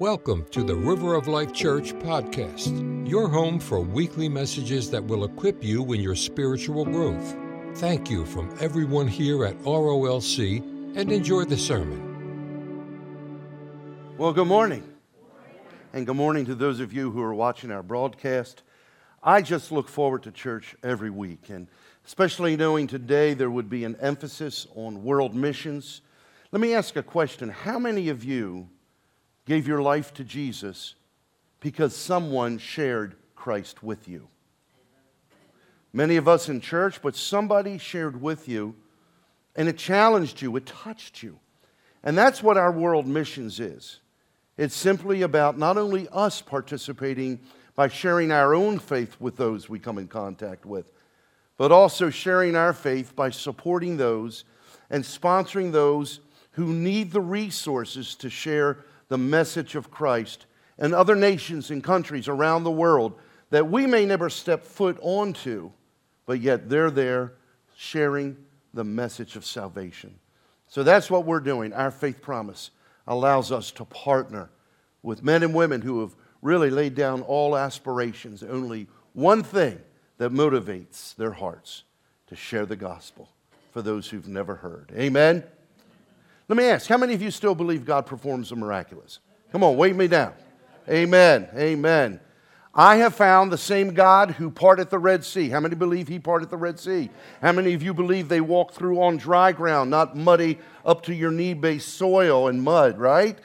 Welcome to the River of Life Church podcast, your home for weekly messages that will equip you in your spiritual growth. Thank you from everyone here at ROLC, and enjoy the sermon. Well, good morning. And good morning to those of you who are watching our broadcast. I just look forward to church every week, and especially knowing today there would be an emphasis on world missions. Let me ask a question. How many of you gave your life to Jesus because someone shared Christ with you? Many of us in church, but somebody shared with you, and it challenged you, it touched you. And that's what our world missions is. It's simply about not only us participating by sharing our own faith with those we come in contact with, but also sharing our faith by supporting those and sponsoring those who need the resources to share the message of Christ and other nations and countries around the world that we may never step foot onto, but yet they're there sharing the message of salvation. So that's what we're doing. Our faith promise allows us to partner with men and women who have really laid down all aspirations, only one thing that motivates their hearts: to share the gospel for those who've never heard. Amen? Let me ask, how many of you still believe God performs the miraculous? Come on, wave me down. Amen. Amen. I have found the same God who parted the Red Sea. How many believe He parted the Red Sea? How many of you believe they walked through on dry ground, not muddy up to your knee-based soil and mud, right?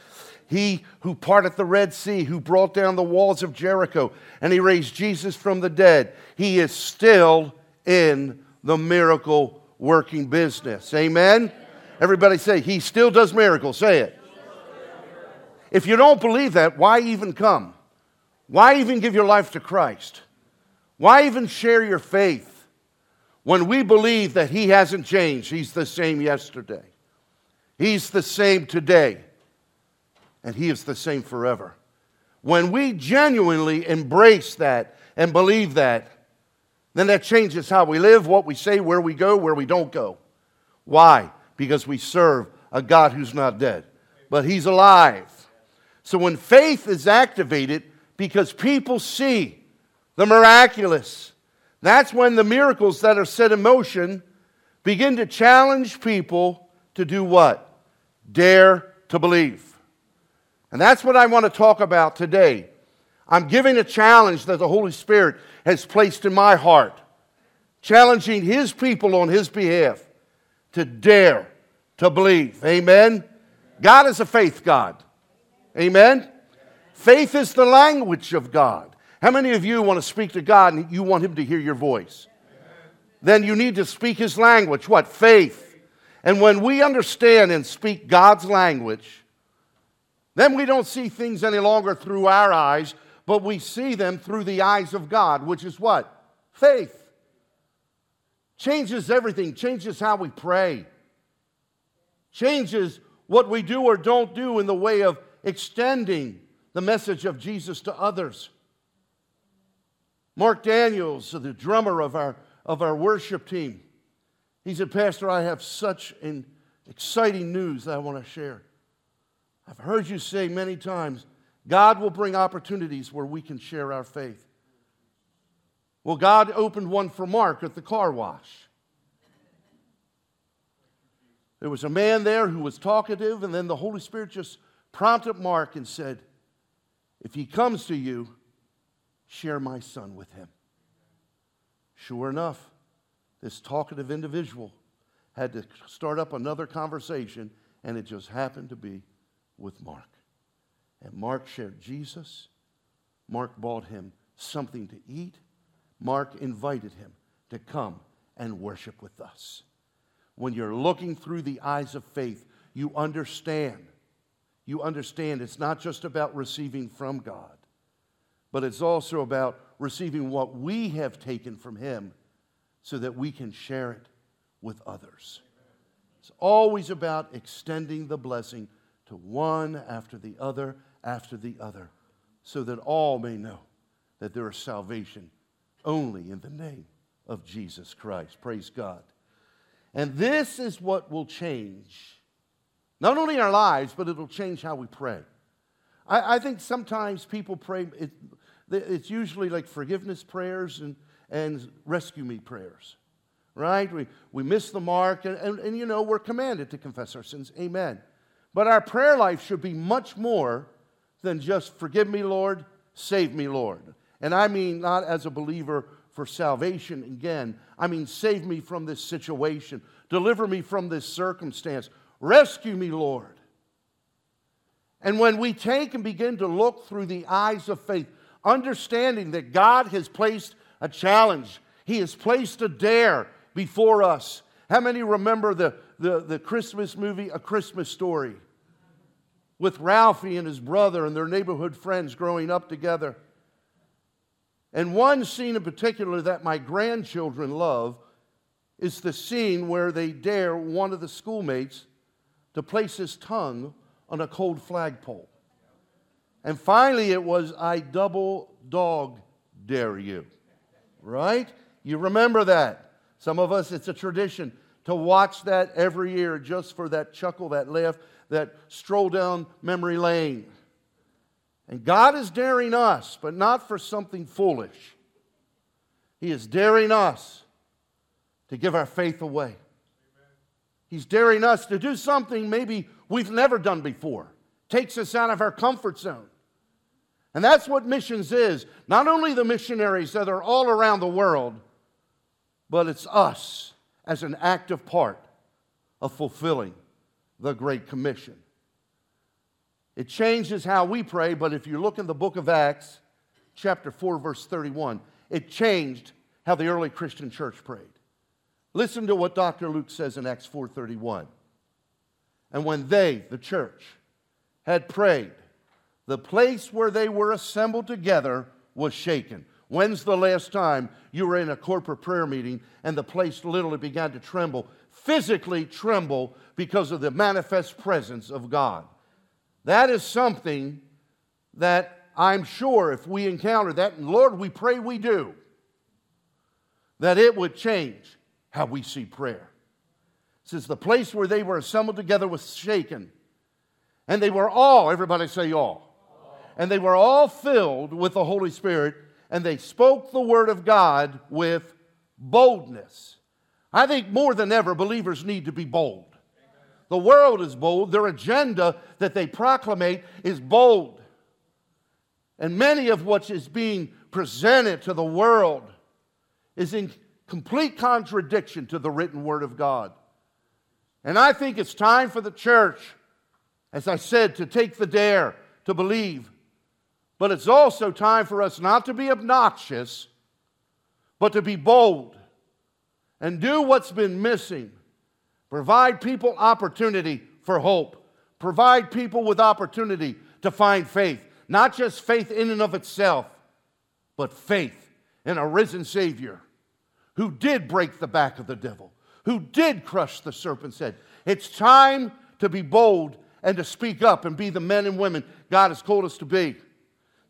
He who parted the Red Sea, who brought down the walls of Jericho, and He raised Jesus from the dead. He is still in the miracle-working business. Amen? Everybody say, He still does miracles. Say it. If you don't believe that, why even come? Why even give your life to Christ? Why even share your faith when we believe that He hasn't changed? He's the same yesterday. He's the same today. And He is the same forever. When we genuinely embrace that and believe that, then that changes how we live, what we say, where we go, where we don't go. Why? Because we serve a God who's not dead, but He's alive. So when faith is activated because people see the miraculous, that's when the miracles that are set in motion begin to challenge people to do what? Dare to believe. And that's what I want to talk about today. I'm giving a challenge that the Holy Spirit has placed in my heart, challenging His people on His behalf to dare to believe. Amen? God is a faith God. Amen? Faith is the language of God. How many of you want to speak to God and you want Him to hear your voice? Then you need to speak His language. What? Faith. And when we understand and speak God's language, then we don't see things any longer through our eyes, but we see them through the eyes of God, which is what? Faith. Changes everything, changes how we pray, changes what we do or don't do in the way of extending the message of Jesus to others. Mark Daniels, the drummer of our worship team, he said, "Pastor, I have such an exciting news that I want to share. I've heard you say many times, God will bring opportunities where we can share our faith. Well, God opened one for Mark at the car wash. There was a man there who was talkative, and then the Holy Spirit just prompted Mark and said, if he comes to you, share my son with him. Sure enough, this talkative individual had to start up another conversation, and it just happened to be with Mark. And Mark shared Jesus. Mark bought him something to eat. Mark invited him to come and worship with us. When you're looking through the eyes of faith, you understand. You understand it's not just about receiving from God, but it's also about receiving what we have taken from Him so that we can share it with others. It's always about extending the blessing to one after the other, so that all may know that there is salvation only in the name of Jesus Christ." Praise God. And this is what will change, not only our lives, but it'll change how we pray. I think sometimes people pray, it's usually like forgiveness prayers and rescue me prayers, right? We miss the mark, and you know, we're commanded to confess our sins, amen. But our prayer life should be much more than just forgive me, Lord, save me, Lord. And I mean not as a believer for salvation again. I mean save me from this situation. Deliver me from this circumstance. Rescue me, Lord. And when we take and begin to look through the eyes of faith, understanding that God has placed a challenge. He has placed a dare before us. How many remember the Christmas movie, A Christmas Story, with Ralphie and his brother and their neighborhood friends growing up together? And one scene in particular that my grandchildren love is the scene where they dare one of the schoolmates to place his tongue on a cold flagpole. And finally it was, I double dog dare you, right? You remember that. Some of us, it's a tradition to watch that every year just for that chuckle, that laugh, that stroll down memory lane. And God is daring us, but not for something foolish. He is daring us to give our faith away. Amen. He's daring us to do something maybe we've never done before. Takes us out of our comfort zone. And that's what missions is. Not only the missionaries that are all around the world, but it's us as an active part of fulfilling the Great Commission. It changes how we pray, but if you look in the book of Acts, chapter 4, verse 31, it changed how the early Christian church prayed. Listen to what Dr. Luke says in Acts 4:31. And when they, the church, had prayed, the place where they were assembled together was shaken. When's the last time you were in a corporate prayer meeting and the place literally began to tremble, physically tremble because of the manifest presence of God? That is something that I'm sure if we encounter that, and Lord, we pray we do, that it would change how we see prayer. It says, the place where they were assembled together was shaken, and they were all, everybody say all, and they were all filled with the Holy Spirit, and they spoke the word of God with boldness. I think more than ever, believers need to be bold. The world is bold. Their agenda that they proclamate is bold. And many of what is being presented to the world is in complete contradiction to the written word of God. And I think it's time for the church, as I said, to take the dare to believe. But it's also time for us not to be obnoxious, but to be bold and do what's been missing. Provide people opportunity for hope. Provide people with opportunity to find faith. Not just faith in and of itself, but faith in a risen Savior who did break the back of the devil, who did crush the serpent's head. It's time to be bold and to speak up and be the men and women God has called us to be.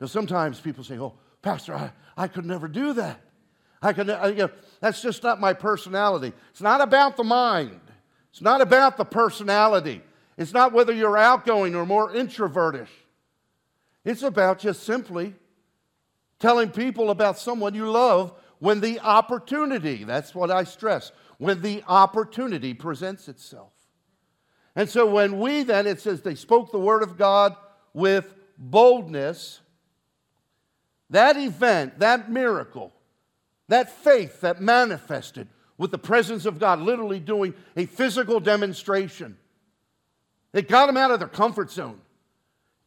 Now, sometimes people say, oh, Pastor, I could never do that. That's just not my personality. It's not about the mind. It's not about the personality. It's not whether you're outgoing or more introvertish. It's about just simply telling people about someone you love when the opportunity, that's what I stress, when the opportunity presents itself. And so when we then, it says they spoke the word of God with boldness, that event, that miracle, that faith that manifested with the presence of God, literally doing a physical demonstration. It got them out of their comfort zone,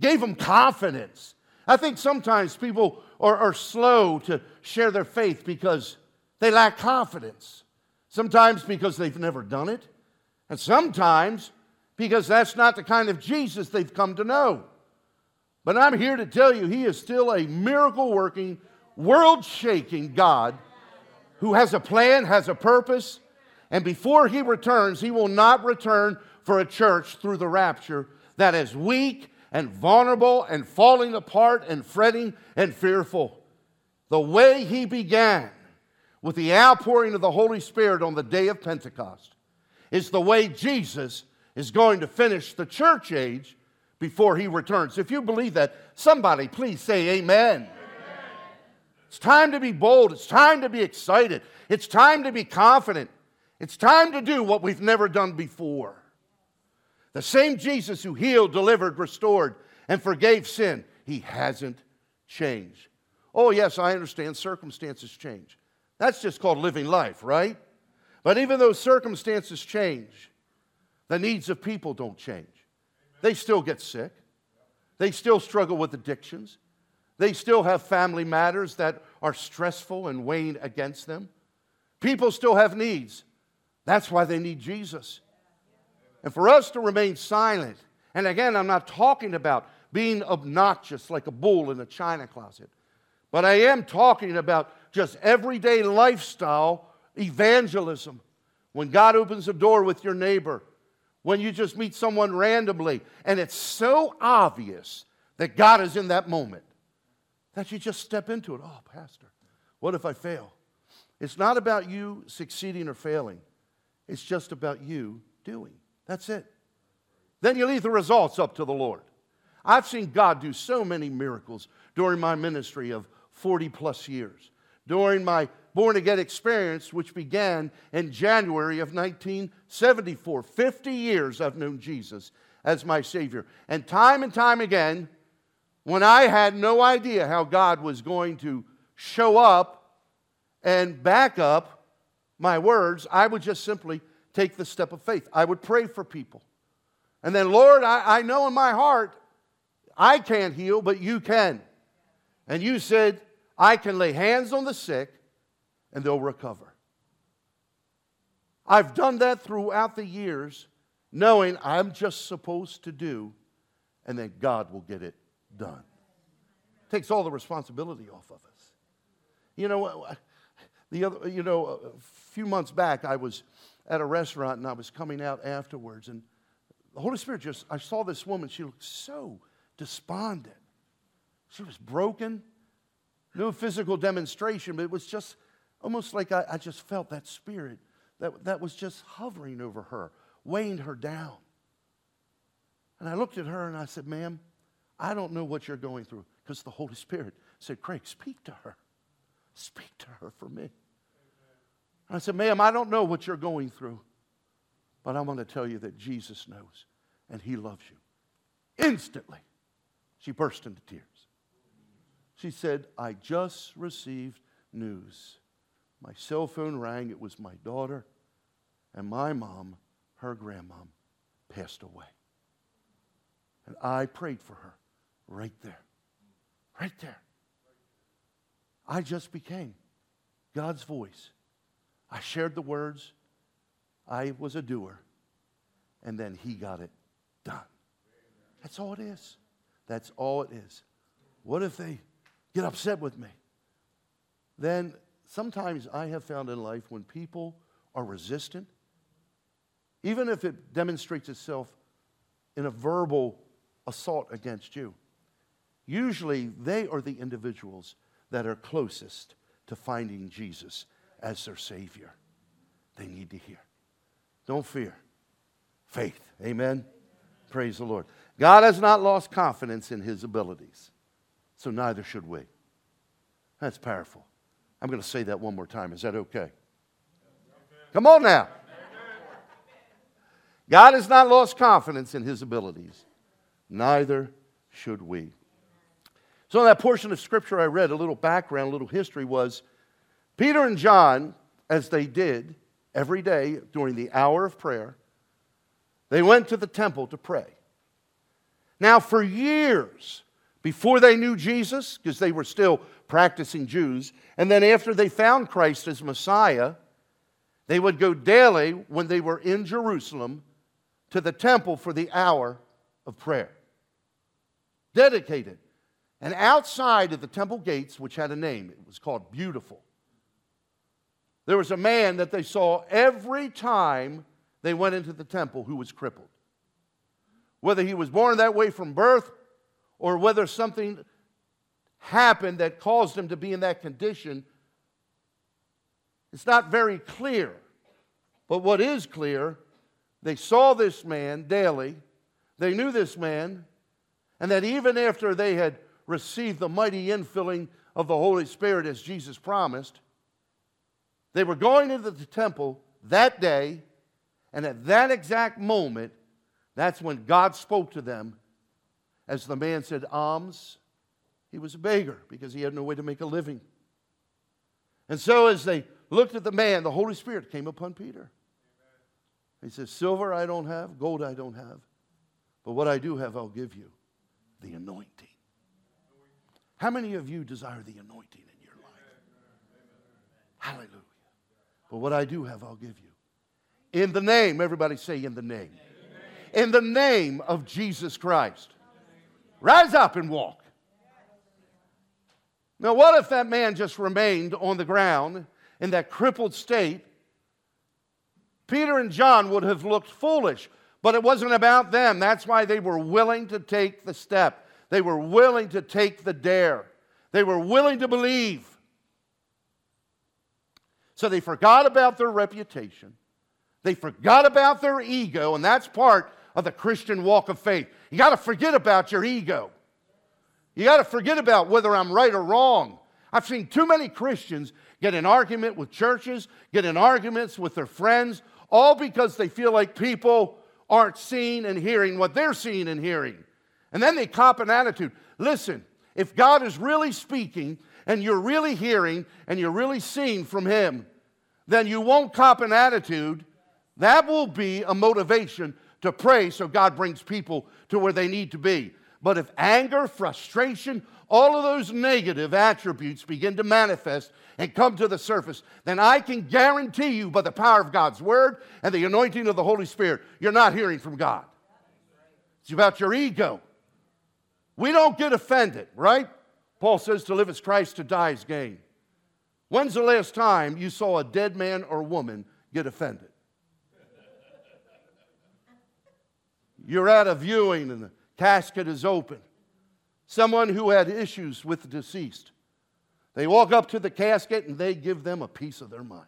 gave them confidence. I think sometimes people are slow to share their faith because they lack confidence. Sometimes because they've never done it, and sometimes because that's not the kind of Jesus they've come to know. But I'm here to tell you, He is still a miracle-working, world-shaking God who has a plan, has a purpose, and before He returns, He will not return for a church through the rapture that is weak and vulnerable and falling apart and fretting and fearful. The way He began with the outpouring of the Holy Spirit on the day of Pentecost is the way Jesus is going to finish the church age before he returns. If you believe that, somebody please say amen. Amen. It's time to be bold. It's time to be excited. It's time to be confident. It's time to do what we've never done before. The same Jesus who healed, delivered, restored, and forgave sin, he hasn't changed. Oh, yes, I understand circumstances change. That's just called living life, right? But even though circumstances change, the needs of people don't change. They still get sick. They still struggle with addictions. They still have family matters that are stressful and weighing against them. People still have needs. That's why they need Jesus. And for us to remain silent, and again, I'm not talking about being obnoxious like a bull in a china closet, but I am talking about just everyday lifestyle evangelism. When God opens the door with your neighbor, when you just meet someone randomly, and it's so obvious that God is in that moment that you just step into it. Oh, Pastor, what if I fail? It's not about you succeeding or failing. It's just about you doing. That's it. Then you leave the results up to the Lord. I've seen God do so many miracles during my ministry of 40 plus years, during my born-again experience, which began in January of 1974. 50 years I've known Jesus as my Savior. And time again, when I had no idea how God was going to show up and back up my words, I would just simply take the step of faith. I would pray for people. And then, Lord, I know in my heart I can't heal, but you can. And you said, I can lay hands on the sick, and they'll recover. I've done that throughout the years, knowing I'm just supposed to do, and then God will get it done. Takes all the responsibility off of us. You know, a few months back, I was at a restaurant, and I was coming out afterwards, and the Holy Spirit I saw this woman. She looked so despondent. She was broken. No physical demonstration, but it was just almost like I just felt that spirit that was just hovering over her, weighing her down. And I looked at her and I said, ma'am, I don't know what you're going through, because the Holy Spirit said, Craig, speak to her. Speak to her for me. And I said, ma'am, I don't know what you're going through, but I want to tell you that Jesus knows and he loves you. Instantly, she burst into tears. She said, I just received news. My cell phone rang. It was my daughter, and my mom, her grandmom, passed away. And I prayed for her right there. Right there. I just became God's voice. I shared the words. I was a doer. And then he got it done. That's all it is. That's all it is. What if they get upset with me? Then sometimes I have found in life when people are resistant, even if it demonstrates itself in a verbal assault against you, usually they are the individuals that are closest to finding Jesus as their Savior. They need to hear. Don't fear. Faith. Amen? Praise the Lord. God has not lost confidence in his abilities, so neither should we. That's powerful. I'm going to say that one more time. Is that okay? Amen. Come on now. Amen. God has not lost confidence in his abilities. Neither should we. So in that portion of Scripture I read, a little background, a little history was Peter and John, as they did every day during the hour of prayer, they went to the temple to pray. Now for years, before they knew Jesus, because they were still practicing Jews, and then after they found Christ as Messiah, they would go daily when they were in Jerusalem to the temple for the hour of prayer. Dedicated. And outside of the temple gates, which had a name, it was called Beautiful, there was a man that they saw every time they went into the temple who was crippled. Whether he was born that way from birth, or whether something happened that caused him to be in that condition, it's not very clear. But what is clear, they saw this man daily, they knew this man, And that even after they had received the mighty infilling of the Holy Spirit as Jesus promised, they were going into the temple that day, and at that exact moment, that's when God spoke to them. As the man said alms, he was a beggar because he had no way to make a living. And so as they looked at the man, the Holy Spirit came upon Peter. He says, silver I don't have, gold I don't have, but what I do have I'll give you, the anointing. How many of you desire the anointing in your life? Hallelujah. But what I do have I'll give you. In the name, everybody say in the name. In the name of Jesus Christ. Rise up and walk. Now what if that man just remained on the ground in that crippled state? Peter and John would have looked foolish, but it wasn't about them. That's why they were willing to take the step. They were willing to take the dare. They were willing to believe. So they forgot about their reputation. They forgot about their ego, and that's part of the Christian walk of faith. You got to forget about your ego. You got to forget about whether I'm right or wrong. I've seen too many Christians get in argument with churches, get in arguments with their friends, all because they feel like people aren't seeing and hearing what they're seeing and hearing. And then they cop an attitude. Listen, if God is really speaking and you're really hearing and you're really seeing from Him, then you won't cop an attitude. That will be a motivation to pray so God brings people to where they need to be. But if anger, frustration, all of those negative attributes begin to manifest and come to the surface, then I can guarantee you by the power of God's Word and the anointing of the Holy Spirit, you're not hearing from God. It's about your ego. We don't get offended, right? Paul says to live is Christ, to die is gain. When's the last time you saw a dead man or woman get offended? You're at a viewing and the casket is open. Someone who had issues with the deceased. They walk up to the casket and they give them a piece of their mind.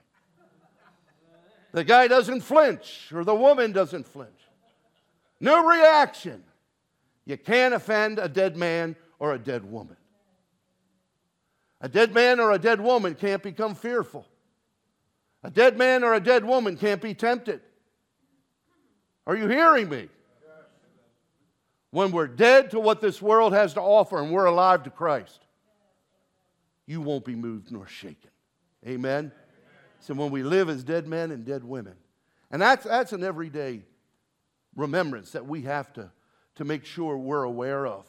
The guy doesn't flinch or the woman doesn't flinch. No reaction. You can't offend a dead man or a dead woman. A dead man or a dead woman can't become fearful. A dead man or a dead woman can't be tempted. Are you hearing me? When we're dead to what this world has to offer and we're alive to Christ, you won't be moved nor shaken. Amen? So when we live as dead men and dead women, and that's an everyday remembrance that we have to make sure we're aware of,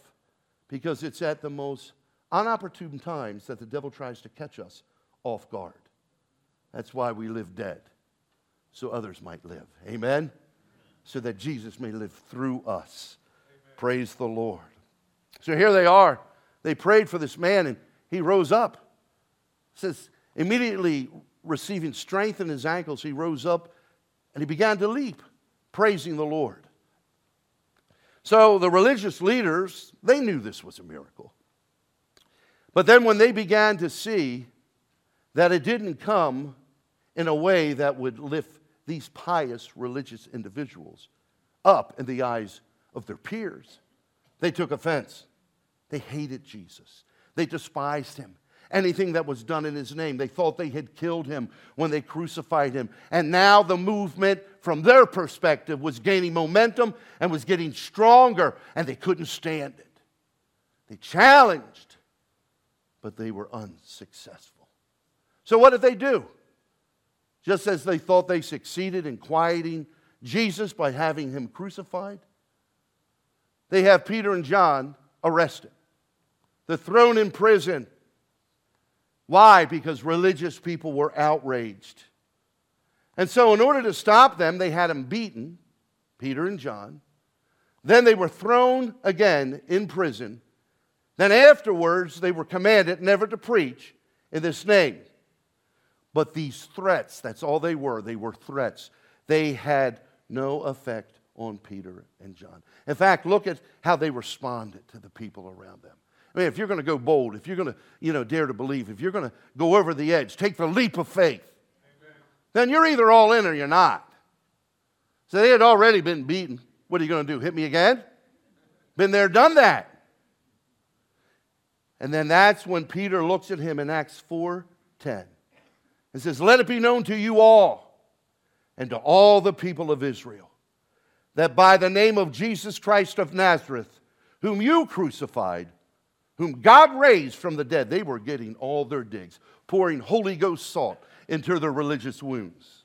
because it's at the most unopportune times that the devil tries to catch us off guard. That's why we live dead, so others might live. Amen? So that Jesus may live through us. Praise the Lord. So here they are. They prayed for this man and he rose up. It says, immediately receiving strength in his ankles, he rose up and he began to leap, praising the Lord. So the religious leaders, they knew this was a miracle. But then when they began to see that it didn't come in a way that would lift these pious religious individuals up in the eyes of their peers, they took offense. They hated Jesus. They despised Him. Anything that was done in His name, they thought they had killed Him when they crucified Him. And now the movement, from their perspective, was gaining momentum and was getting stronger, and they couldn't stand it. They challenged, but they were unsuccessful. So what did they do? Just as they thought they succeeded in quieting Jesus by having Him crucified, they have Peter and John arrested. They're thrown in prison. Why? Because religious people were outraged. And so in order to stop them, they had them beaten, Peter and John. Then they were thrown again in prison. Then afterwards, they were commanded never to preach in this name. But these threats, that's all they were. They were threats. They had no effect on Peter and John. In fact, look at how they responded to the people around them. I mean, if you're going to go bold, if you're going to, dare to believe, if you're going to go over the edge, take the leap of faith, amen, then you're either all in or you're not. So they had already been beaten. What are you going to do? Hit me again? Been there, done that. And then that's when Peter looks at him in Acts 4:10 and says, "Let it be known to you all and to all the people of Israel that by the name of Jesus Christ of Nazareth, whom you crucified, whom God raised from the dead," they were getting all their digs, pouring Holy Ghost salt into their religious wounds.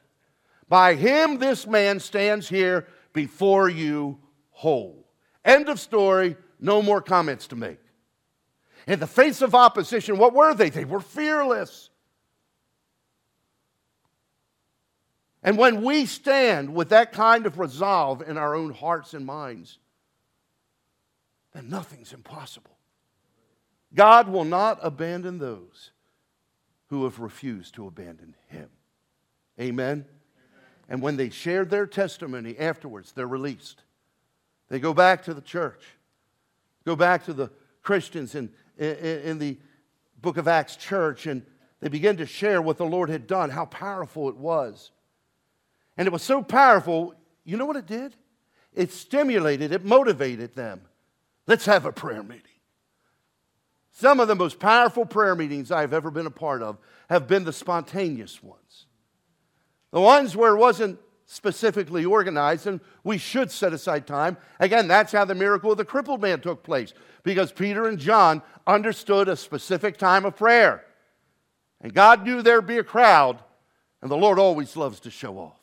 "By him this man stands here before you whole." End of story. No more comments to make. In the face of opposition, what were they? They were fearless. And when we stand with that kind of resolve in our own hearts and minds, then nothing's impossible. God will not abandon those who have refused to abandon him. Amen? Amen. And when they share their testimony afterwards, they're released. They go back to the church, go back to the Christians in the book of Acts church, and they begin to share what the Lord had done, how powerful it was. And it was so powerful, you know what it did? It stimulated, it motivated them. Let's have a prayer meeting. Some of the most powerful prayer meetings I've ever been a part of have been the spontaneous ones. The ones where it wasn't specifically organized, and we should set aside time. Again, that's how the miracle of the crippled man took place, because Peter and John understood a specific time of prayer. And God knew there'd be a crowd, and the Lord always loves to show off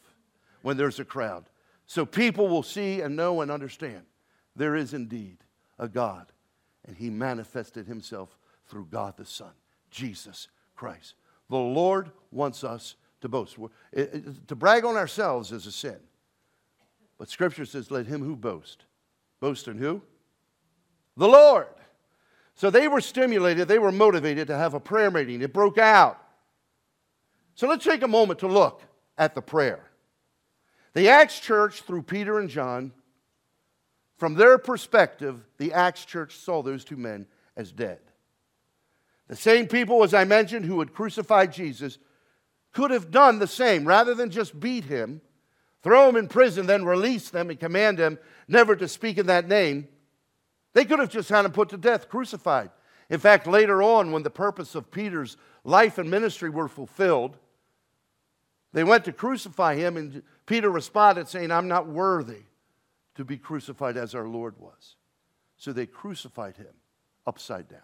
when there's a crowd. So people will see and know and understand there is indeed a God. And he manifested himself through God the Son, Jesus Christ. The Lord wants us to boast. To brag on ourselves is a sin. But Scripture says, let him who boasts. Boast in who? The Lord. So they were stimulated, they were motivated to have a prayer meeting. It broke out. So let's take a moment to look at the prayer. The Acts church, through Peter and John, from their perspective, the Acts church saw those two men as dead. The same people, as I mentioned, who had crucified Jesus could have done the same. Rather than just beat him, throw him in prison, then release them and command them never to speak in that name, they could have just had him put to death, crucified. In fact, later on, when the purpose of Peter's life and ministry were fulfilled, they went to crucify him, and Peter responded saying, "I'm not worthy to be crucified as our Lord was." So they crucified him upside down.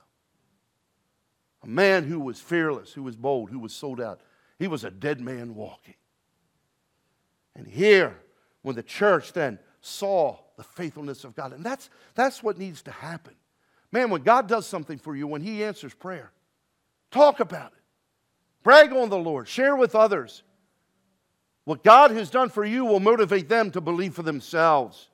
A man who was fearless, who was bold, who was sold out. He was a dead man walking. And here, when the church then saw the faithfulness of God, and that's what needs to happen. Man, when God does something for you, when he answers prayer, talk about it. Brag on the Lord. Share with others. What God has done for you will motivate them to believe for themselves.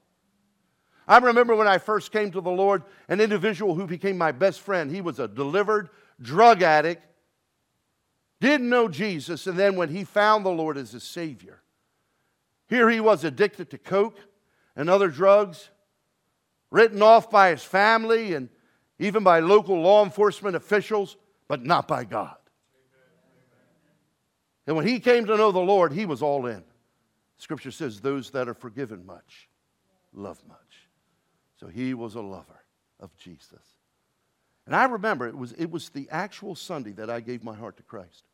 I remember when I first came to the Lord, an individual who became my best friend. He was a delivered drug addict, didn't know Jesus, and then when he found the Lord as his Savior, here he was addicted to coke and other drugs, written off by his family and even by local law enforcement officials, but not by God. And when he came to know the Lord, he was all in. Scripture says, those that are forgiven much, love much. So he was a lover of Jesus. And I remember it was the actual Sunday that I gave my heart to Christ.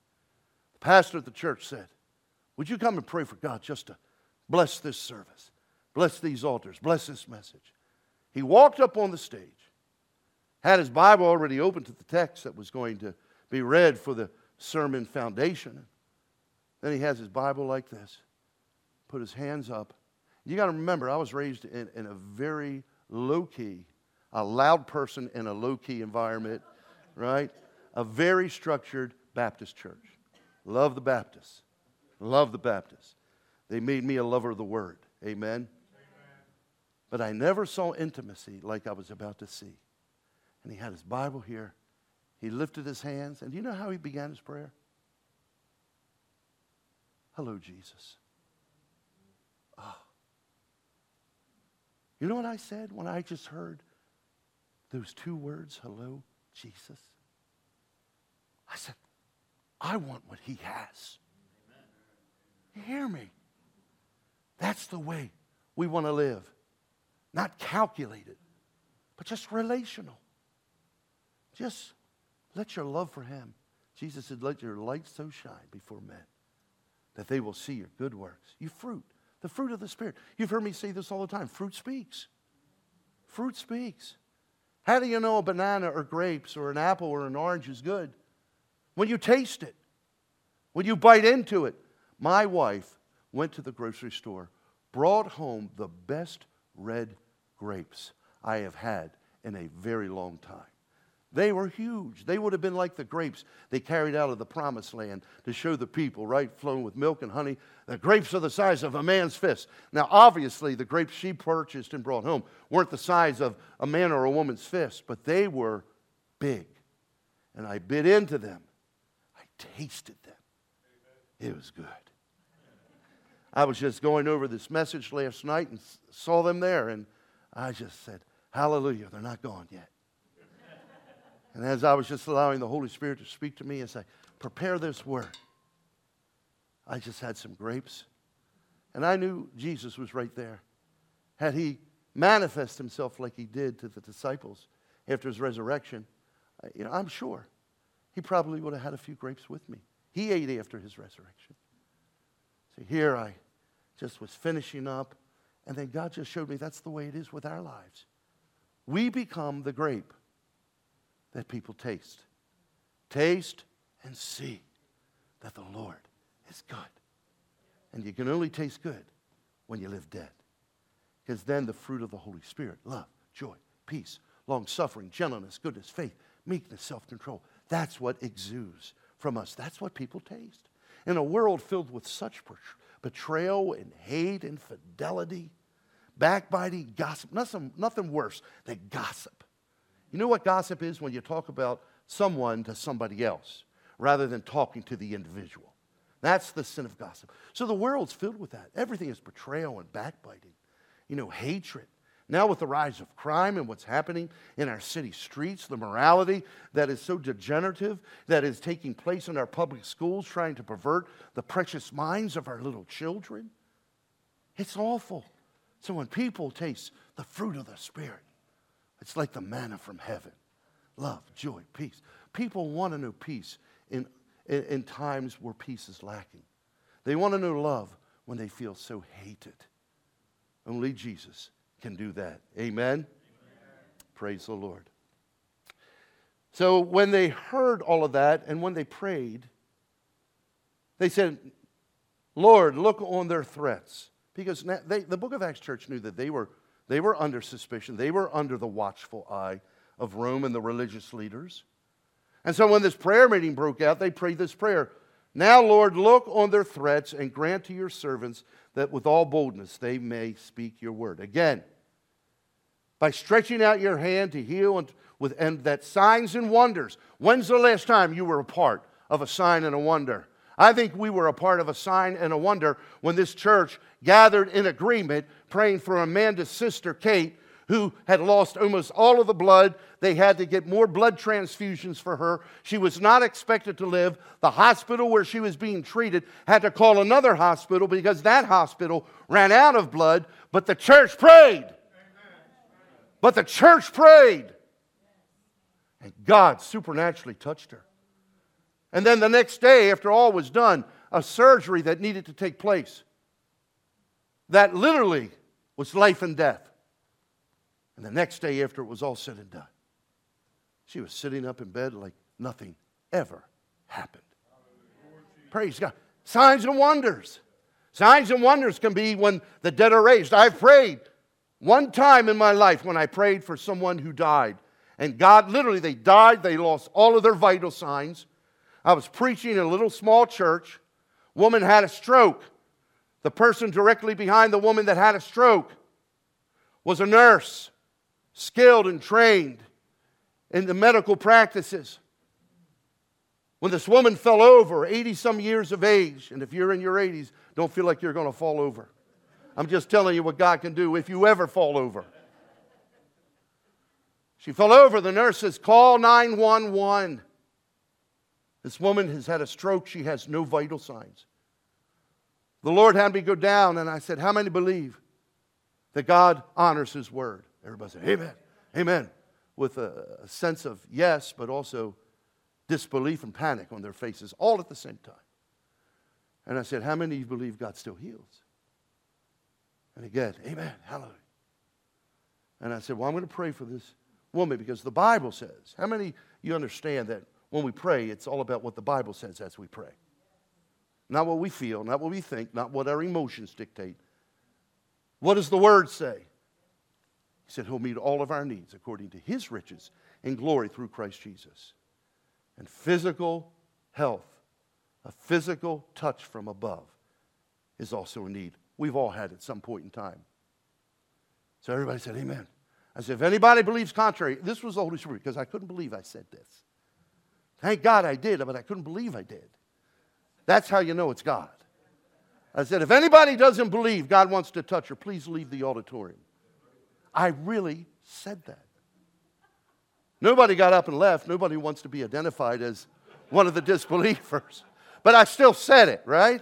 The pastor at the church said, "Would you come and pray for God just to bless this service, bless these altars, bless this message?" He walked up on the stage, had his Bible already open to the text that was going to be read for the sermon foundation. Then he has his Bible like this, put his hands up. You got to remember, I was raised in a very low-key, a loud person in a low-key environment, right? A very structured Baptist church. Love the Baptists. Love the Baptists. They made me a lover of the Word. Amen? Amen. But I never saw intimacy like I was about to see. And he had his Bible here. He lifted his hands. And do you know how he began his prayer? "Hello, Jesus." Oh. You know what I said when I just heard those two words, "Hello, Jesus"? I said, I want what he has. You hear me? That's the way we want to live. Not calculated, but just relational. Just Let your love for him. Jesus said, let your light so shine before men that they will see your good works. You fruit, the fruit of the Spirit. You've heard me say this all the time. Fruit speaks. Fruit speaks. How do you know a banana or grapes or an apple or an orange is good? When you taste it. When you bite into it. My wife went to the grocery store, brought home the best red grapes I have had in a very long time. They were huge. They would have been like the grapes they carried out of the promised land to show the people, right, flowing with milk and honey. The grapes are the size of a man's fist. Now, obviously, the grapes she purchased and brought home weren't the size of a man or a woman's fist, but they were big. And I bit into them. I tasted them. It was good. I was just going over this message last night and saw them there, and I just said, hallelujah, they're not gone yet. And as I was just allowing the Holy Spirit to speak to me as I prepare this word, I just had some grapes. And I knew Jesus was right there. Had he manifested himself like he did to the disciples after his resurrection, I'm sure he probably would have had a few grapes with me. He ate after his resurrection. So here I just was finishing up, and then God just showed me that's the way it is with our lives. We become the grape that people taste. Taste and see that the Lord is good. And you can only taste good when you live dead. Because then the fruit of the Holy Spirit, love, joy, peace, long-suffering, gentleness, goodness, faith, meekness, self-control, that's what exudes from us. That's what people taste. In a world filled with such betrayal and hate, infidelity, backbiting, gossip, nothing worse than gossip. You know what gossip is? When you talk about someone to somebody else rather than talking to the individual. That's the sin of gossip. So the world's filled with that. Everything is betrayal and backbiting, hatred. Now with the rise of crime and what's happening in our city streets, the morality that is so degenerative that is taking place in our public schools, trying to pervert the precious minds of our little children. It's awful. So when people taste the fruit of the Spirit, it's like the manna from heaven. Love, joy, peace. People want to know peace in times where peace is lacking. They want to know love when they feel so hated. Only Jesus can do that. Amen? Amen. Praise the Lord. So when they heard all of that and when they prayed, they said, Lord, look on their threats. Because the Book of Acts church knew that they were under suspicion. They were under the watchful eye of Rome and the religious leaders. And so when this prayer meeting broke out, they prayed this prayer. Now, Lord, look on their threats and grant to your servants that with all boldness they may speak your word. Again, by stretching out your hand to heal and that signs and wonders. When's the last time you were a part of a sign and a wonder? I think we were a part of a sign and a wonder when this church gathered in agreement praying for Amanda's sister, Kate, who had lost almost all of the blood. They had to get more blood transfusions for her. She was not expected to live. The hospital where she was being treated had to call another hospital because that hospital ran out of blood, but the church prayed. Amen. But the church prayed. And God supernaturally touched her. And then the next day, after all was done, a surgery that needed to take place that literally was life and death. And the next day after it was all said and done, she was sitting up in bed like nothing ever happened. Hallelujah. Praise God. Signs and wonders. Signs and wonders can be when the dead are raised. I've prayed one time in my life when I prayed for someone who died. And God, literally, they died. They lost all of their vital signs. I was preaching in a little small church. Woman had a stroke. The person directly behind the woman that had a stroke was a nurse, skilled and trained in the medical practices. When this woman fell over, 80-some years of age, and if you're in your 80s, don't feel like you're going to fall over. I'm just telling you what God can do if you ever fall over. She fell over. The nurse says, call 911. This woman has had a stroke. She has no vital signs. The Lord had me go down, and I said, how many believe that God honors his word? Everybody said, amen, amen, with a sense of yes, but also disbelief and panic on their faces all at the same time. And I said, how many of you believe God still heals? And again, amen, hallelujah. And I said, well, I'm going to pray for this woman because the Bible says. How many of you understand that when we pray, it's all about what the Bible says as we pray? Not what we feel, not what we think, not what our emotions dictate. What does the Word say? He said He'll meet all of our needs according to His riches and glory through Christ Jesus. And physical health, a physical touch from above, is also a need. We've all had it at some point in time. So everybody said, amen. I said, if anybody believes contrary, this was the Holy Spirit, because I couldn't believe I said this. Thank God I did, but I couldn't believe I did. That's how you know it's God. I said, if anybody doesn't believe God wants to touch her, please leave the auditorium. I really said that. Nobody got up and left. Nobody wants to be identified as one of the disbelievers. But I still said it, right?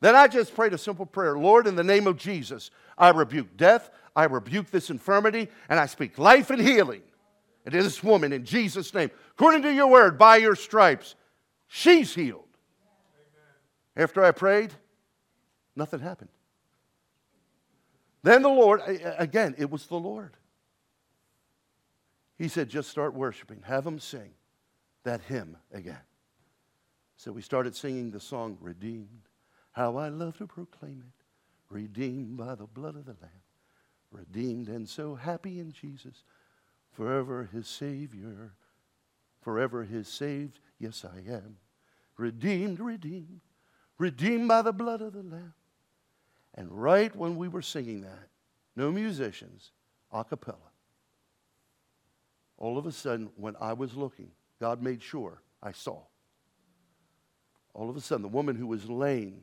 Then I just prayed a simple prayer. Lord, in the name of Jesus, I rebuke death. I rebuke this infirmity. And I speak life and healing. And to this woman, in Jesus' name, according to your word, by your stripes, she's healed. Amen. After I prayed, nothing happened. Then the Lord, again, it was the Lord. He said, just start worshiping. Have them sing that hymn again. So we started singing the song, Redeemed, how I love to proclaim it. Redeemed by the blood of the Lamb. Redeemed and so happy in Jesus. Forever His Savior. Forever His saved, yes I am. Redeemed, redeemed, redeemed by the blood of the Lamb. And right when we were singing that, no musicians, a cappella. All of a sudden, when I was looking, God made sure I saw. All of a sudden, the woman who was laying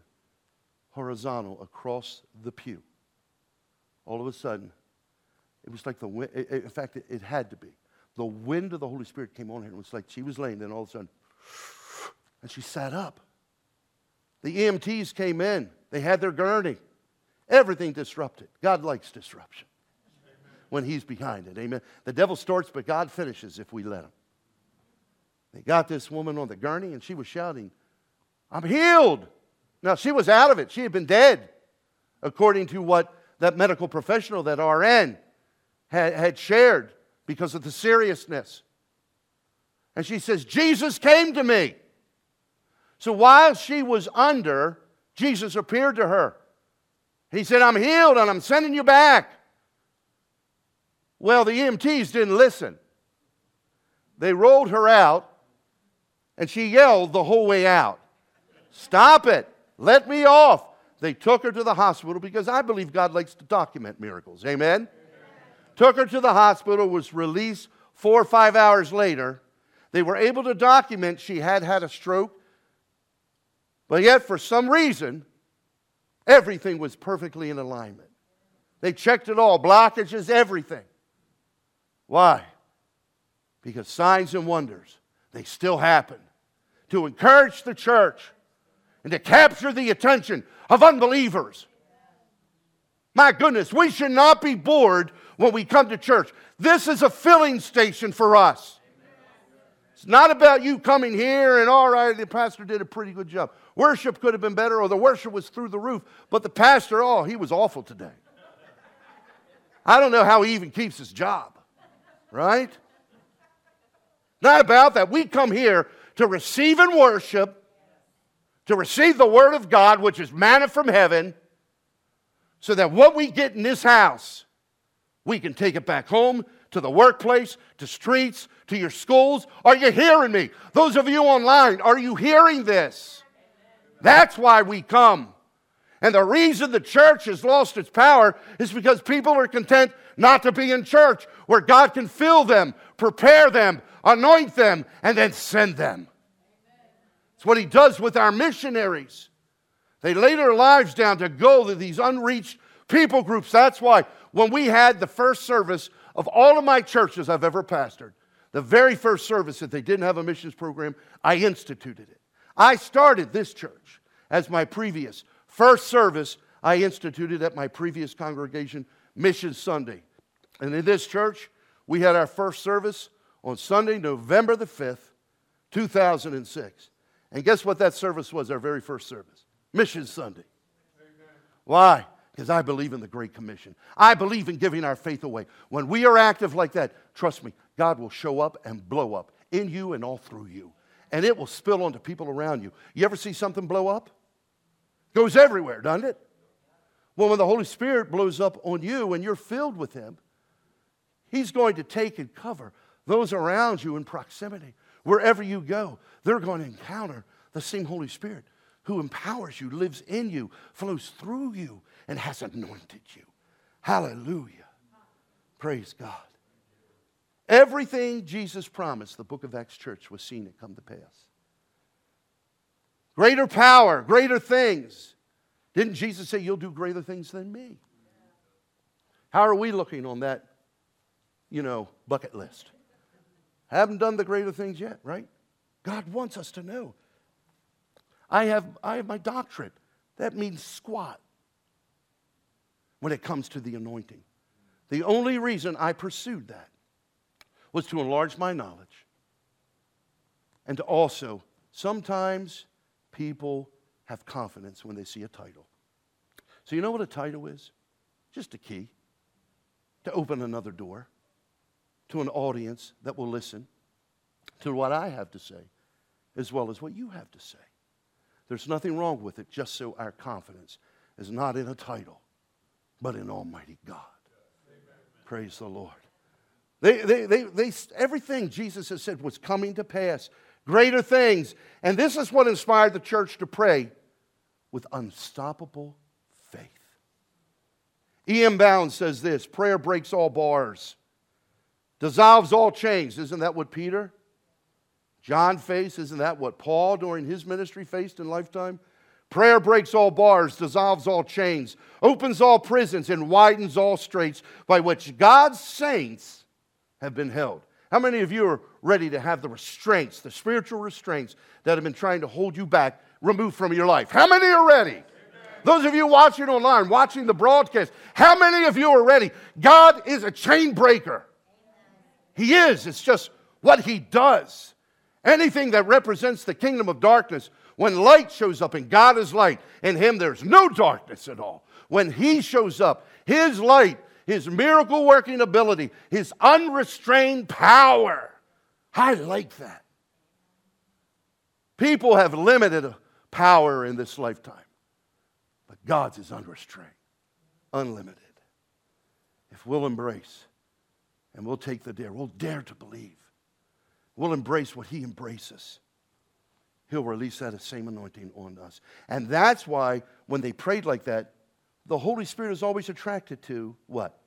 horizontal across the pew, all of a sudden, it was like the wind. In fact, it had to be. The wind of the Holy Spirit came on her, and it was like she was laying, then all of a sudden, and she sat up. The EMTs came in. They had their gurney. Everything disrupted. God likes disruption. Amen. When He's behind it. Amen. The devil starts, but God finishes if we let Him. They got this woman on the gurney, and she was shouting, I'm healed. Now, she was out of it. She had been dead, according to what that medical professional, that RN, had shared because of the seriousness. And she says, Jesus came to me. So while she was under, Jesus appeared to her. He said, I'm healed and I'm sending you back. Well, the EMTs didn't listen. They rolled her out and she yelled the whole way out. Stop it. Let me off. They took her to the hospital because I believe God likes to document miracles. Amen? Amen. Took her to the hospital, was released 4 or 5 hours later. They were able to document she had had a stroke. But yet, for some reason, everything was perfectly in alignment. They checked it all, blockages, everything. Why? Because signs and wonders, they still happen. To encourage the church and to capture the attention of unbelievers. My goodness, we should not be bored when we come to church. This is a filling station for us. It's not about you coming here and, all right, the pastor did a pretty good job. Worship could have been better, or the worship was through the roof, but the pastor, oh, he was awful today. I don't know how he even keeps his job, right? Not about that. We come here to receive and worship, to receive the Word of God, which is manna from heaven, so that what we get in this house, we can take it back home, to the workplace, to streets, to your schools. Are you hearing me? Those of you online, are you hearing this? That's why we come. And the reason the church has lost its power is because people are content not to be in church where God can fill them, prepare them, anoint them, and then send them. It's what He does with our missionaries. They lay their lives down to go to these unreached people groups. That's why when we had the first service of all of my churches I've ever pastored, the very first service that they didn't have a missions program, I instituted it. I started this church as my previous first service I instituted at my previous congregation, Mission Sunday. And in this church, we had our first service on Sunday, November the 5th, 2006. And guess what that service was, our very first service? Mission Sunday. Amen. Why? Because I believe in the Great Commission. I believe in giving our faith away. When we are active like that, trust me, God will show up and blow up in you and all through you. And it will spill onto people around you. You ever see something blow up? Goes everywhere, doesn't it? Well, when the Holy Spirit blows up on you and you're filled with Him, He's going to take and cover those around you in proximity. Wherever you go, they're going to encounter the same Holy Spirit who empowers you, lives in you, flows through you, and has anointed you. Hallelujah. Praise God. Everything Jesus promised the book of Acts church was seen and come to pass. Greater power, greater things. Didn't Jesus say, you'll do greater things than me? How are we looking on that, bucket list? Haven't done the greater things yet, right? God wants us to know. I have my doctorate. That means squat when it comes to the anointing. The only reason I pursued that was to enlarge my knowledge and to also, sometimes people have confidence when they see a title. So you know what a title is? Just a key to open another door to an audience that will listen to what I have to say as well as what you have to say. There's nothing wrong with it, just so our confidence is not in a title, but in Almighty God. Amen. Praise the Lord. Everything Jesus has said was coming to pass. Greater things. And this is what inspired the church to pray with unstoppable faith. E.M. Bounds says this, prayer breaks all bars. Dissolves all chains. Isn't that what Peter, John faced? Isn't that what Paul during his ministry faced in lifetime? Prayer breaks all bars, dissolves all chains, opens all prisons, and widens all straits by which God's saints have been held. How many of you are ready to have the restraints, the spiritual restraints that have been trying to hold you back, removed from your life? How many are ready? Those of you watching online, watching the broadcast, how many of you are ready? God is a chain breaker. He is. It's just what He does. Anything that represents the kingdom of darkness, when light shows up and God is light, in Him there's no darkness at all. When He shows up, His light, His miracle-working ability, His unrestrained power. I like that. People have limited power in this lifetime, but God's is unrestrained, unlimited. If we'll embrace and we'll take the dare. We'll dare to believe. We'll embrace what He embraces. He'll release that same anointing on us. And that's why when they prayed like that, the Holy Spirit is always attracted to what?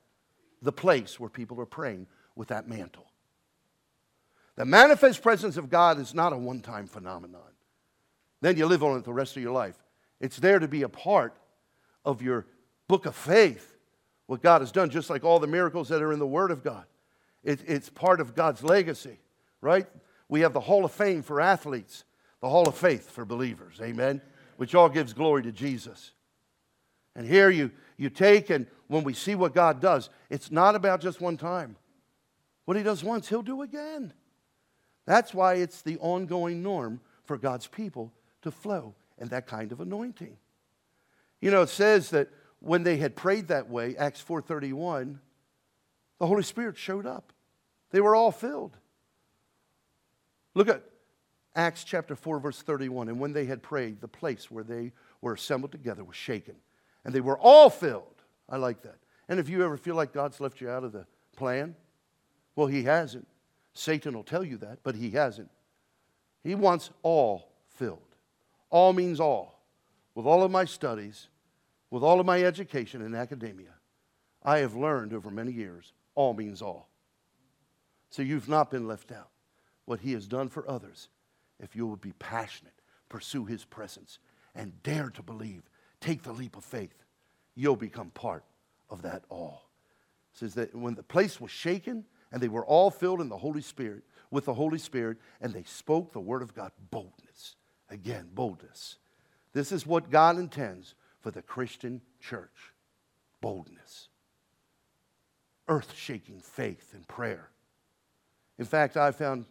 The place where people are praying with that mantle. The manifest presence of God is not a one-time phenomenon. Then you live on it the rest of your life. It's there to be a part of your book of faith. What God has done, just like all the miracles that are in the Word of God. It's part of God's legacy, right? We have the Hall of Fame for athletes, the Hall of Faith for believers, amen? Which all gives glory to Jesus. And here you take, and when we see what God does, it's not about just one time. What He does once, He'll do again. That's why it's the ongoing norm for God's people to flow in that kind of anointing. It says that when they had prayed that way, Acts 4:31, the Holy Spirit showed up. They were all filled. Look at Acts chapter 4, verse 31. And when they had prayed, the place where they were assembled together was shaken. And they were all filled. I like that. And if you ever feel like God's left you out of the plan, well, He hasn't. Satan will tell you that, but He hasn't. He wants all filled. All means all. With all of my studies, with all of my education in academia, I have learned over many years, all means all. So you've not been left out. What He has done for others, if you will be passionate, pursue His presence, and dare to believe, take the leap of faith, you'll become part of that all. It says that when the place was shaken, and they were all filled in the Holy Spirit, with the Holy Spirit, and they spoke the word of God, boldness. Again, boldness. This is what God intends for the Christian church. Boldness. Earth-shaking faith and prayer. In fact, I found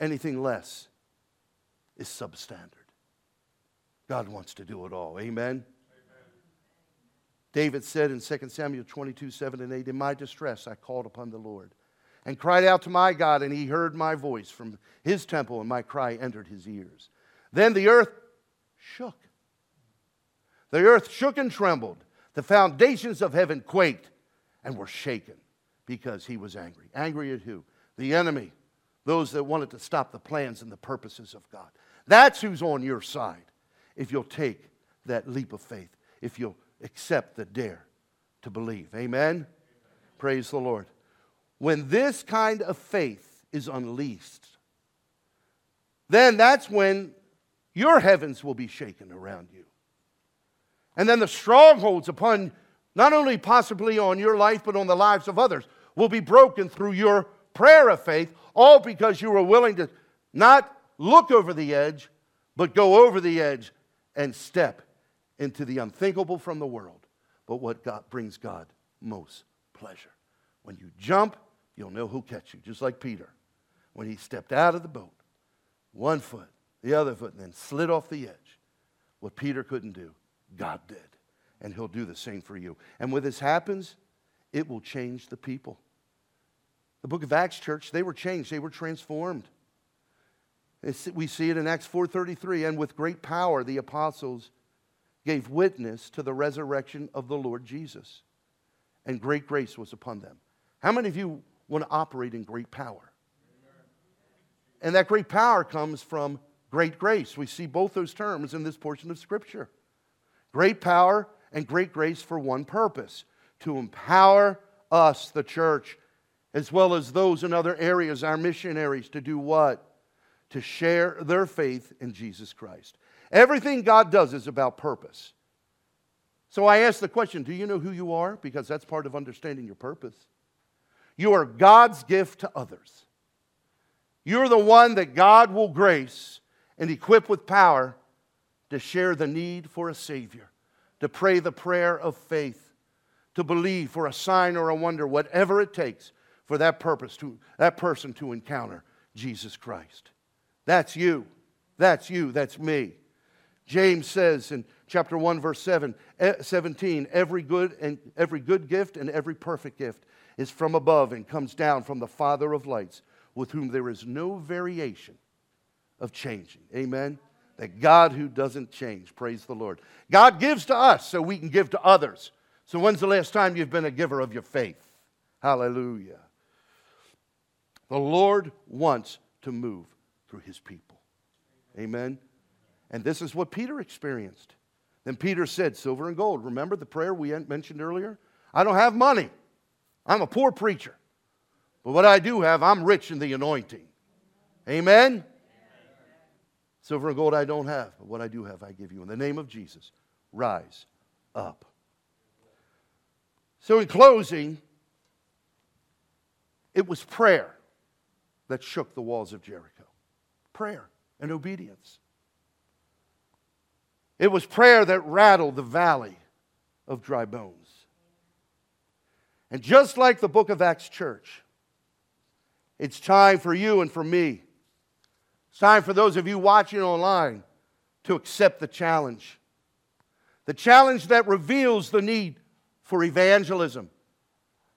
anything less is substandard. God wants to do it all. Amen? Amen. David said in 2 Samuel 22, 7 and 8, in my distress I called upon the Lord and cried out to my God, and he heard my voice from his temple, and my cry entered his ears. Then the earth shook. The earth shook and trembled. The foundations of heaven quaked and were shaken because he was angry. Angry at who? The enemy. Those that wanted to stop the plans and the purposes of God. That's who's on your side. If you'll take that leap of faith. If you'll accept the dare to believe. Amen? Amen. Praise the Lord. When this kind of faith is unleashed, then that's when your heavens will be shaken around you. And then the strongholds upon, not only possibly on your life, but on the lives of others, will be broken through your prayer of faith, all because you were willing to not look over the edge, but go over the edge and step into the unthinkable from the world, but what God brings God most pleasure. When you jump, you'll know who'll catch you, just like Peter. When he stepped out of the boat, one foot, the other foot, and then slid off the edge. What Peter couldn't do, God did. And he'll do the same for you. And when this happens, it will change the people. The book of Acts, church, they were changed. They were transformed. We see it in Acts 4:33. And with great power, the apostles gave witness to the resurrection of the Lord Jesus. And great grace was upon them. How many of you want to operate in great power? And that great power comes from great grace. We see both those terms in this portion of Scripture. Great power and great grace for one purpose, to empower us, the church, as well as those in other areas, our missionaries, to do what? To share their faith in Jesus Christ. Everything God does is about purpose. So I ask the question, do you know who you are? Because that's part of understanding your purpose. You are God's gift to others. You're the one that God will grace and equip with power to share the need for a Savior, to pray the prayer of faith, to believe for a sign or a wonder, whatever it takes for that purpose, to that person to encounter Jesus Christ. That's you. That's you. That's me. James says in chapter 1, verse 17, every good gift and every perfect gift is from above and comes down from the Father of lights, with whom there is no variation of changing. Amen? That God who doesn't change. Praise the Lord. God gives to us so we can give to others. So when's the last time you've been a giver of your faith? Hallelujah. The Lord wants to move through his people. Amen? And this is what Peter experienced. Then Peter said, silver and gold. Remember the prayer we mentioned earlier? I don't have money. I'm a poor preacher. But what I do have, I'm rich in the anointing. Amen? Amen? Silver and gold I don't have, but what I do have I give you. In the name of Jesus, rise up. So in closing, it was prayer that shook the walls of Jericho. Prayer and obedience. It was prayer that rattled the valley of dry bones. And just like the book of Acts, church, it's time for you and for me. It's time for those of you watching online to accept the challenge. The challenge that reveals the need for evangelism.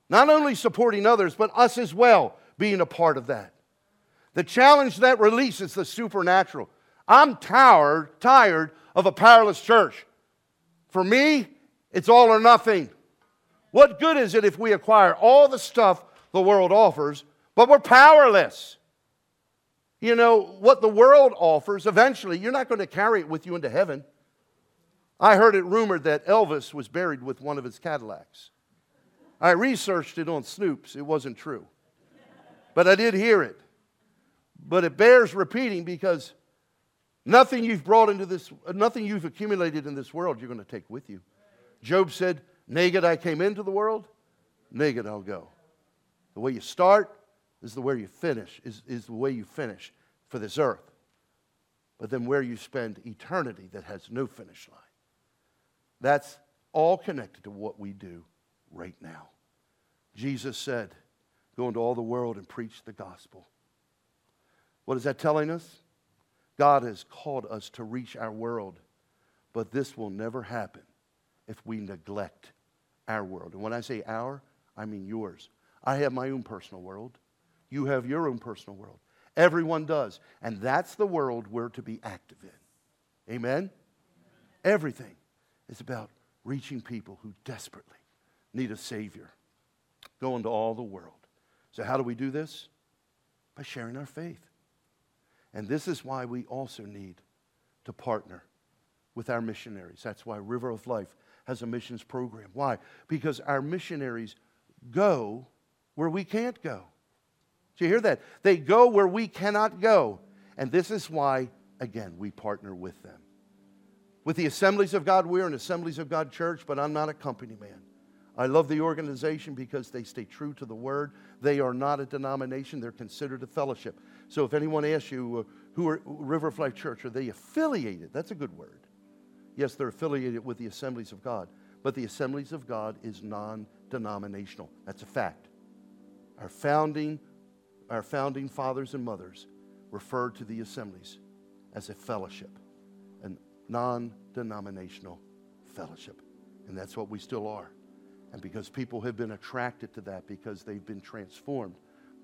Not only supporting others, but us as well being a part of that. The challenge that releases the supernatural. I'm tired of a powerless church. For me, it's all or nothing. What good is it if we acquire all the stuff the world offers, but we're powerless? You know, what the world offers, eventually, you're not going to carry it with you into heaven. I heard it rumored that Elvis was buried with one of his Cadillacs. I researched it on Snopes. It wasn't true. But I did hear it. But it bears repeating because nothing you've accumulated in this world, you're going to take with you. Job said, naked I came into the world, naked I'll go. The way you start is the way you finish, is the way you finish for this earth. But then where you spend eternity that has no finish line. That's all connected to what we do right now. Jesus said, go into all the world and preach the gospel What is that telling us? God has called us to reach our world, but this will never happen if we neglect our world. And when I say our, I mean yours. I have my own personal world. You have your own personal world. Everyone does. And that's the world we're to be active in. Amen? Everything is about reaching people who desperately need a Savior. Go into all the world. So how do we do this? By sharing our faith. And this is why we also need to partner with our missionaries. That's why River of Life has a missions program. Why? Because our missionaries go where we can't go. Do you hear that? They go where we cannot go. And this is why, again, we partner with them. With the Assemblies of God, we're an Assemblies of God church, but I'm not a company man. I love the organization because they stay true to the Word. They are not a denomination. They're considered a fellowship. So if anyone asks you, who are River of Life Church, are they affiliated? That's a good word. Yes, they're affiliated with the Assemblies of God. But the Assemblies of God is non-denominational. That's a fact. Our founding fathers and mothers referred to the Assemblies as a fellowship, a non-denominational fellowship. And that's what we still are. And because people have been attracted to that because they've been transformed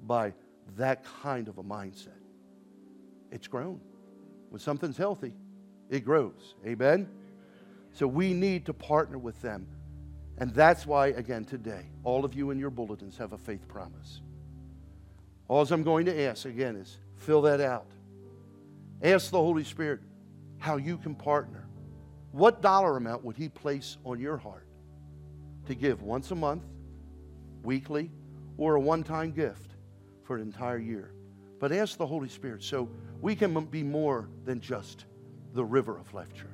by that kind of a mindset. It's grown. When something's healthy, it grows. Amen? So we need to partner with them. And that's why, again, today, all of you in your bulletins have a faith promise. All I'm going to ask, again, is fill that out. Ask the Holy Spirit how you can partner. What dollar amount would He place on your heart to give once a month, weekly, or a one-time gift for an entire year? But ask the Holy Spirit so we can be more than just the River of Life Church.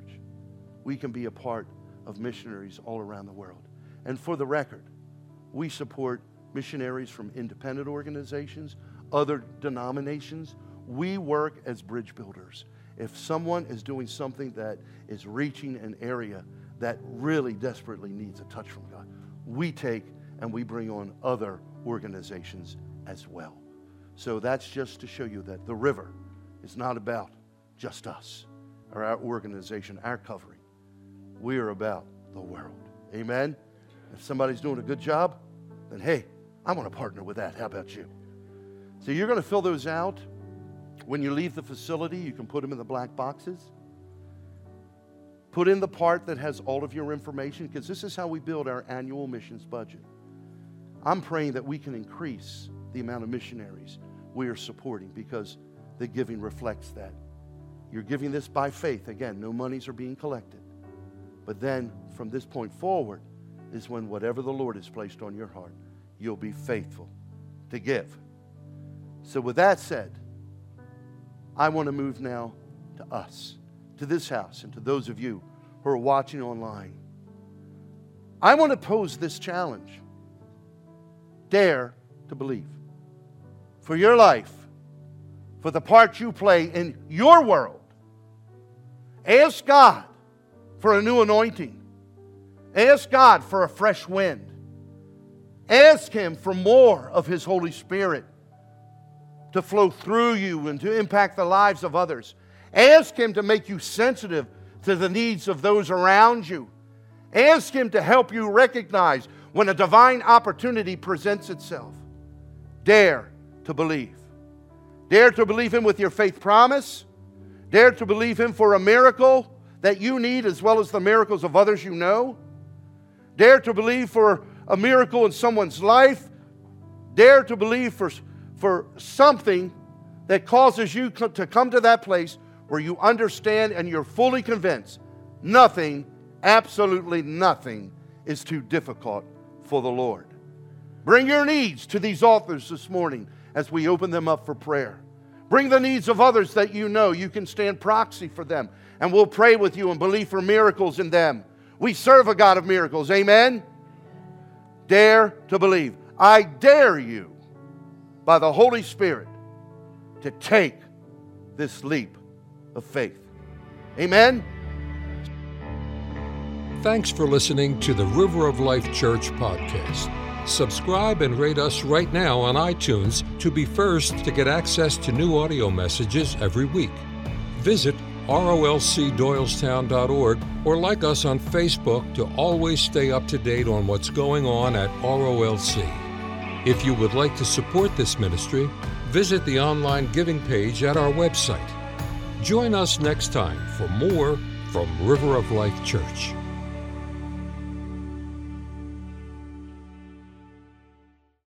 We can be a part of missionaries all around the world. And for the record, we support missionaries from independent organizations, other denominations. We work as bridge builders. If someone is doing something that is reaching an area that really desperately needs a touch from God, we take and we bring on other organizations as well. So that's just to show you that the river is not about just us or our organization, our covering. We are about the world. Amen? If somebody's doing a good job, then hey, I want to partner with that. How about you? So you're going to fill those out. When you leave the facility, you can put them in the black boxes. Put in the part that has all of your information, because this is how we build our annual missions budget. I'm praying that we can increase the amount of missionaries we are supporting because the giving reflects that. You're giving this by faith. Again, no monies are being collected. But then from this point forward is when whatever the Lord has placed on your heart, you'll be faithful to give. So with that said, I want to move now to us, to this house, and to those of you who are watching online. I want to pose this challenge. Dare to believe. For your life, for the part you play in your world, ask God for a new anointing. Ask God for a fresh wind. Ask Him for more of His Holy Spirit to flow through you and to impact the lives of others. Ask Him to make you sensitive to the needs of those around you. Ask Him to help you recognize when a divine opportunity presents itself. Dare to believe. Dare to believe Him with your faith promise. Dare to believe Him for a miracle that you need as well as the miracles of others you know. Dare to believe for a miracle in someone's life. Dare to believe for something that causes you to come to that place where you understand and you're fully convinced nothing, absolutely nothing, is too difficult for the Lord. Bring your needs to these altars this morning as we open them up for prayer. Bring the needs of others that you know. You can stand proxy for them, and we'll pray with you and believe for miracles in them. We serve a God of miracles. Amen? Dare to believe. I dare you, by the Holy Spirit, to take this leap of faith. Amen? Thanks for listening to the River of Life Church podcast. Subscribe and rate us right now on iTunes to be first to get access to new audio messages every week. Visit rolcdoylestown.org or like us on Facebook to always stay up to date on what's going on at ROLC. If you would like to support this ministry, visit the online giving page at our website. Join us next time for more from River of Life Church.